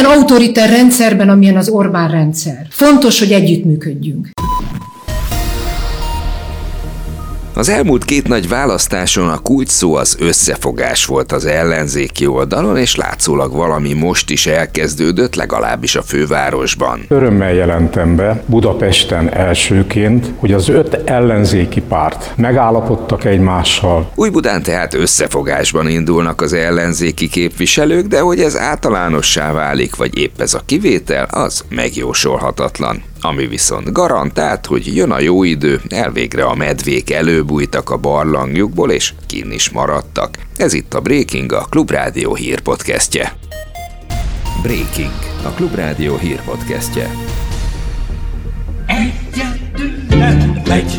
ilyen autoriter rendszerben, amilyen az Orbán rendszer. Fontos, hogy együttműködjünk. Az elmúlt két nagy választáson a kulcsszó az összefogás volt az ellenzéki oldalon, és látszólag valami most is elkezdődött, legalábbis a fővárosban. Örömmel jelentem be Budapesten elsőként, hogy az 5 ellenzéki párt megállapodtak egymással. Újbudán tehát összefogásban indulnak az ellenzéki képviselők, de hogy ez általánossá válik, vagy épp ez a kivétel, az megjósolhatatlan. Ami viszont garantált, hogy jön a jó idő, elvégre a medvék előbújtak a barlangjukból, és kinn is maradtak. Ez itt a Bréking, a Klubrádió hírpodcastje. Bréking, a Klubrádió hírpodcastje. Egyedül nem megy.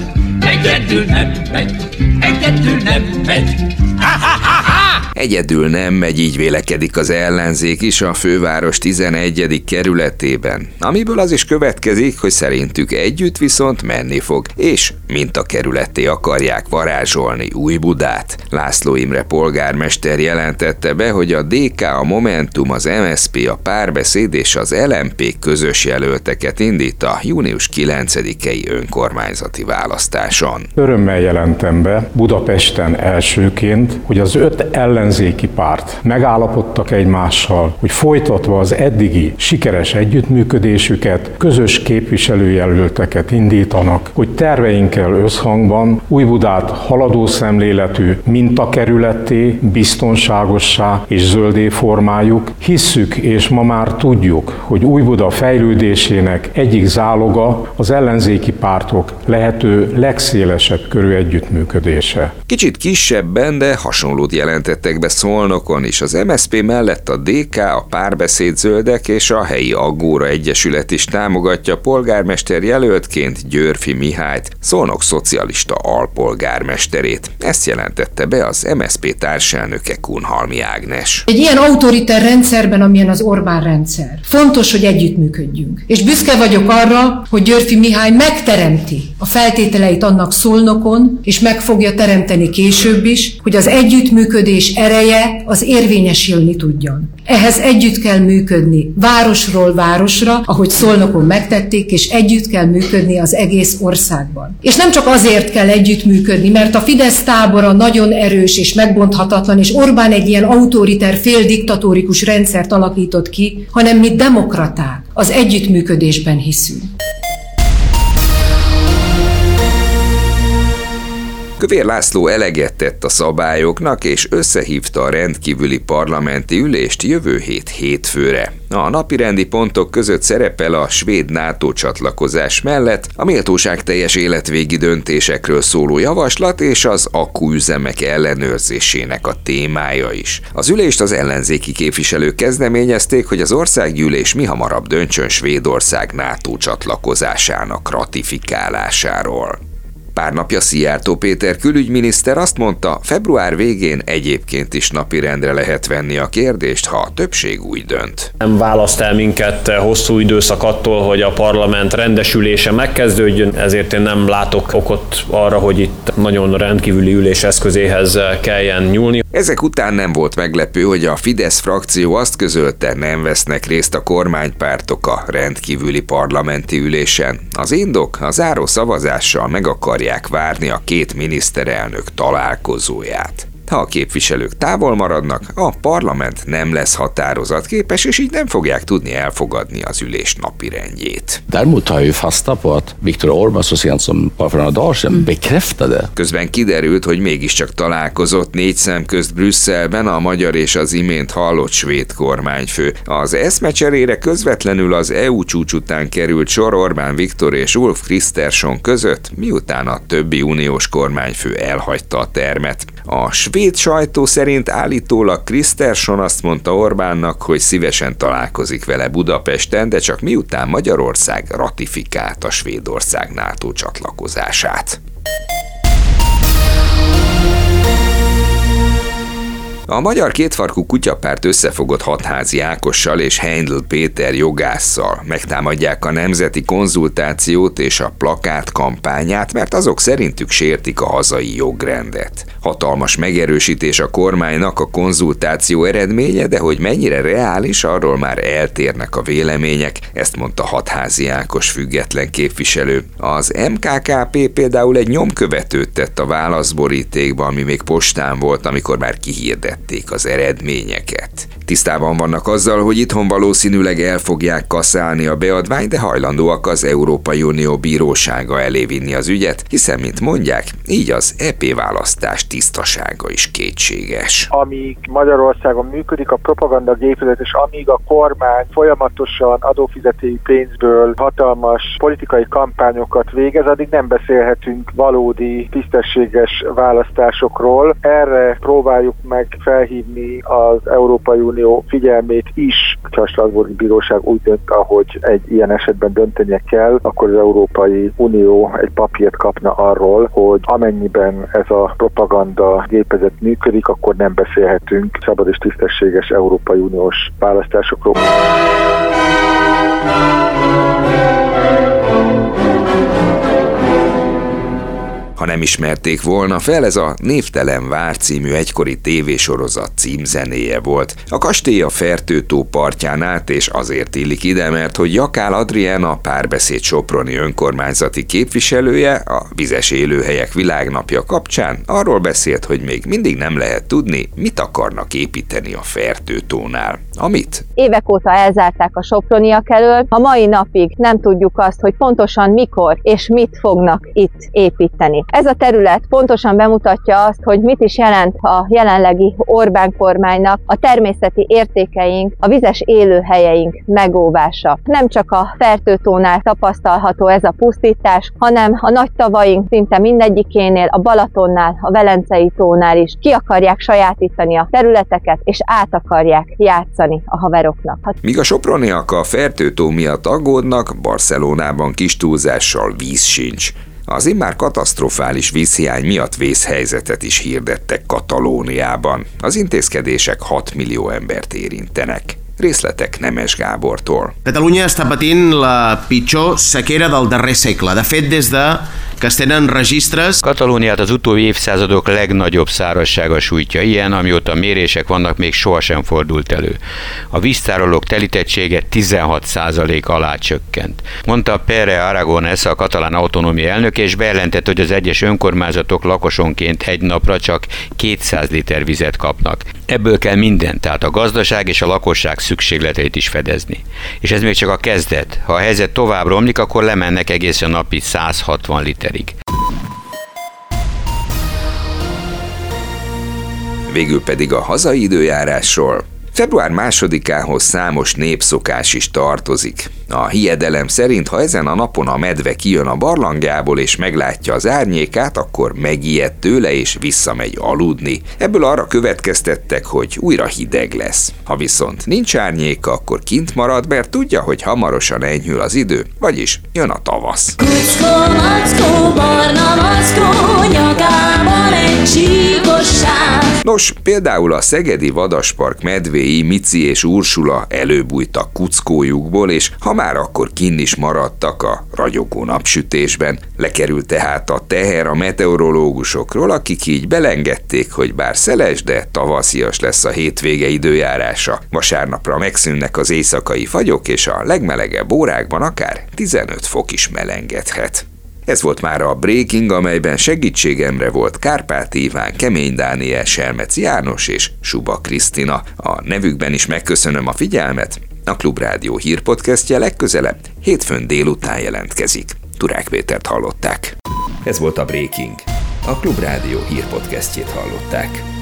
Egyedül nem megy, így vélekedik az ellenzék is a főváros 11. kerületében, amiből az is következik, hogy szerintük együtt viszont menni fog, és mint a kerületté akarják varázsolni Újbudát. László Imre polgármester jelentette be, hogy a DK, a Momentum, az MSZP, a Párbeszéd és az LMP közös jelölteket indít a június 9-i önkormányzati választáson. Örömmel jelentem be Budapesten elsőként, hogy az 5 ellenzéki párt megállapodtak egymással, hogy folytatva az eddigi sikeres együttműködésüket, közös képviselőjelölteket indítanak, hogy terveinkkel összhangban Újbudát haladó szemléletű mintakerületté, biztonságossá és zöldé formáljuk. Hisszük és ma már tudjuk, hogy Újbuda fejlődésének egyik záloga az ellenzéki pártok lehető legszélesebb körű együttműködése. Kicsit kisebben, de hasonlót jelentettek be Szolnokon is. Az MSZP mellett a DK, a Párbeszéd Zöldek és a helyi Aggóra Egyesület is támogatja polgármester jelöltként Győrfi Mihályt, Szolnok szocialista alpolgármesterét. Ezt jelentette be az MSZP társelnöke, Kunhalmi Ágnes. Egy ilyen autoriter rendszerben, amilyen az Orbán rendszer, fontos, hogy együttműködjünk. És büszke vagyok arra, hogy Győrfi Mihály megteremti a feltételeit annak Szolnokon, és meg fogja teremteni később is, hogy az együttműködés ereje az érvényesülni tudjon. Ehhez együtt kell működni városról városra, ahogy Szolnokon megtették, és együtt kell működni az egész országban. És nem csak azért kell együttműködni, mert a Fidesz tábora nagyon erős és megbonthatatlan, és Orbán egy ilyen autoriter, féldiktatórikus rendszert alakított ki, hanem mi demokraták az együttműködésben hiszünk. Kövér László eleget tett a szabályoknak, és összehívta a rendkívüli parlamenti ülést jövő hét hétfőre. A napirendi pontok között szerepel a svéd NATO csatlakozás mellett a méltóságteljes életvégi döntésekről szóló javaslat és az akkuüzemek ellenőrzésének a témája is. Az ülést az ellenzéki képviselők kezdeményezték, hogy az országgyűlés mihamarabb döntsön Svédország NATO csatlakozásának ratifikálásáról. Pár napja Szijjártó Péter külügyminiszter azt mondta, február végén egyébként is napirendre lehet venni a kérdést, ha a többség úgy dönt. Nem választ el minket hosszú időszak attól, hogy a parlament rendesülése megkezdődjön, ezért én nem látok okot arra, hogy itt nagyon rendkívüli ülés eszközéhez kelljen nyúlni. Ezek után nem volt meglepő, hogy a Fidesz frakció azt közölte, nem vesznek részt a kormánypártok a rendkívüli parlamenti ülésen. Az indok, a záró szavazással meg akarják várni a két miniszterelnök találkozóját. Ha a képviselők távol maradnak, a parlament nem lesz határozatképes, és így nem fogják tudni elfogadni az ülés napirendjét. Däremot har ju fasta på att Viktor Orbán så sent som bara för några dagar sedan bekräftade. Közben kiderült, hogy mégiscsak találkozott négy szem közt Brüsszelben a magyar és az imént hallott svéd kormányfő. Az eszmecserére közvetlenül az EU csúcs után került sor Orbán Viktor és Ulf Kristersson között, miután a többi uniós kormányfő elhagyta a termet. A svéd sajtó szerint állítólag Kristersson azt mondta Orbánnak, hogy szívesen találkozik vele Budapesten, de csak miután Magyarország ratifikálta Svédország NATO csatlakozását. A Magyar Kétfarkú Kutyapárt összefogott Hatházi Ákossal és Heindl Péter jogásszal. Megtámadják a nemzeti konzultációt és a plakát kampányát, mert azok szerintük sértik a hazai jogrendet. Hatalmas megerősítés a kormánynak a konzultáció eredménye, de hogy mennyire reális, arról már eltérnek a vélemények, ezt mondta Hatházi Ákos független képviselő. Az MKKP például egy nyomkövetőt tett a válaszborítékba, ami még postán volt, amikor már kihirdették az eredményeket. Tisztában vannak azzal, hogy itthon valószínűleg el fogják kaszálni a beadványt, de hajlandóak az Európai Unió bírósága elé vinni az ügyet, hiszen, mint mondják, így az EP választás tisztasága is kétséges. Amíg Magyarországon működik a propaganda gépezet, és amíg a kormány folyamatosan adófizetői pénzből hatalmas politikai kampányokat végez, addig nem beszélhetünk valódi, tisztességes választásokról. Erre próbáljuk meg felhívni az Európai Unió figyelmét is, hogyha a Strasbourg Bíróság úgy dönt, ahogy egy ilyen esetben döntenie kell, akkor az Európai Unió egy papírt kapna arról, hogy amennyiben ez a propaganda gépezet működik, akkor nem beszélhetünk szabad és tisztességes Európai Uniós választásokról. Ha nem ismerték volna fel, ez a Névtelen Vár című egykori tévésorozat címzenéje volt. A kastély a Fertőtó partján állt, és azért illik ide, mert hogy Jakál Adrián, a Párbeszéd soproni önkormányzati képviselője, a vizes élőhelyek világnapja kapcsán arról beszélt, hogy még mindig nem lehet tudni, mit akarnak építeni a Fertőtónál. Amit? Évek óta elzárták a soproniak elől, a mai napig nem tudjuk azt, hogy pontosan mikor és mit fognak itt építeni. Ez a terület pontosan bemutatja azt, hogy mit is jelent a jelenlegi Orbán kormánynak a természeti értékeink, a vizes élőhelyeink megóvása. Nem csak a Fertőtónál tapasztalható ez a pusztítás, hanem a nagy tavaink szinte mindegyikénél, a Balatonnál, a Velencei tónál is ki akarják sajátítani a területeket, és át akarják játszani a haveroknak. Míg a soproniak a Fertőtó miatt aggódnak, Barcelonában kis túlzással víz sincs. Az immár katasztrofális vízhiány miatt vészhelyzetet is hirdettek Katalóniában. Az intézkedések 6 millió embert érintenek. Részletek Nemes Gábortól. Catalunya està patint la pitjor sequera del darrer segle. De fet, des de que es tenen registres... Katalóniát az utóbbi évszázadok legnagyobb szárazsága sújtja, ilyen, amióta mérések vannak, még sohasem fordult elő. A víztárolók telítettsége 16% alá csökkent. Mondta Pere Aragonès, a katalán autonómia elnöke, és bejelentett, hogy az egyes önkormányzatok lakosonként egy napra csak 200 liter vizet kapnak. Ebből kell mindent, tehát a gazdaság és a lakosság szükségleteit is fedezni. És ez még csak a kezdet. Ha a helyzet tovább romlik, akkor lemennek egészen napi 160 literig. Végül pedig a hazai időjárásról. Február 2-ához számos népszokás is tartozik. A hiedelem szerint, ha ezen a napon a medve kijön a barlangjából és meglátja az árnyékát, akkor megijed tőle és visszamegy aludni. Ebből arra következtettek, hogy újra hideg lesz. Ha viszont nincs árnyéka, akkor kint marad, mert tudja, hogy hamarosan enyhül az idő, vagyis jön a tavasz. Kuckó, mackó, barna, mackó, nyakában egy csíkossá. Nos, például a Szegedi Vadaspark medvéi Mici és Ursula előbújtak kuckójukból, és ha már akkor kinn is maradtak a ragyogó napsütésben. Lekerült tehát a teher a meteorológusokról, akik így belengedték, hogy bár szeles, de tavaszias lesz a hétvége időjárása. Vasárnapra megszűnnek az éjszakai fagyok, és a legmelegebb órákban akár 15 fok is melengedhet. Ez volt már a Bréking, amelyben segítségemre volt Kárpáti Iván, Kemény Dániel, Selmeci János és Suba Krisztina. A nevükben is megköszönöm a figyelmet. A Klubrádió hírpodcastje legközelebb hétfőn délután jelentkezik. Turák Pétert hallották. Ez volt a Bréking. A Klubrádió hírpodcastjét hallották.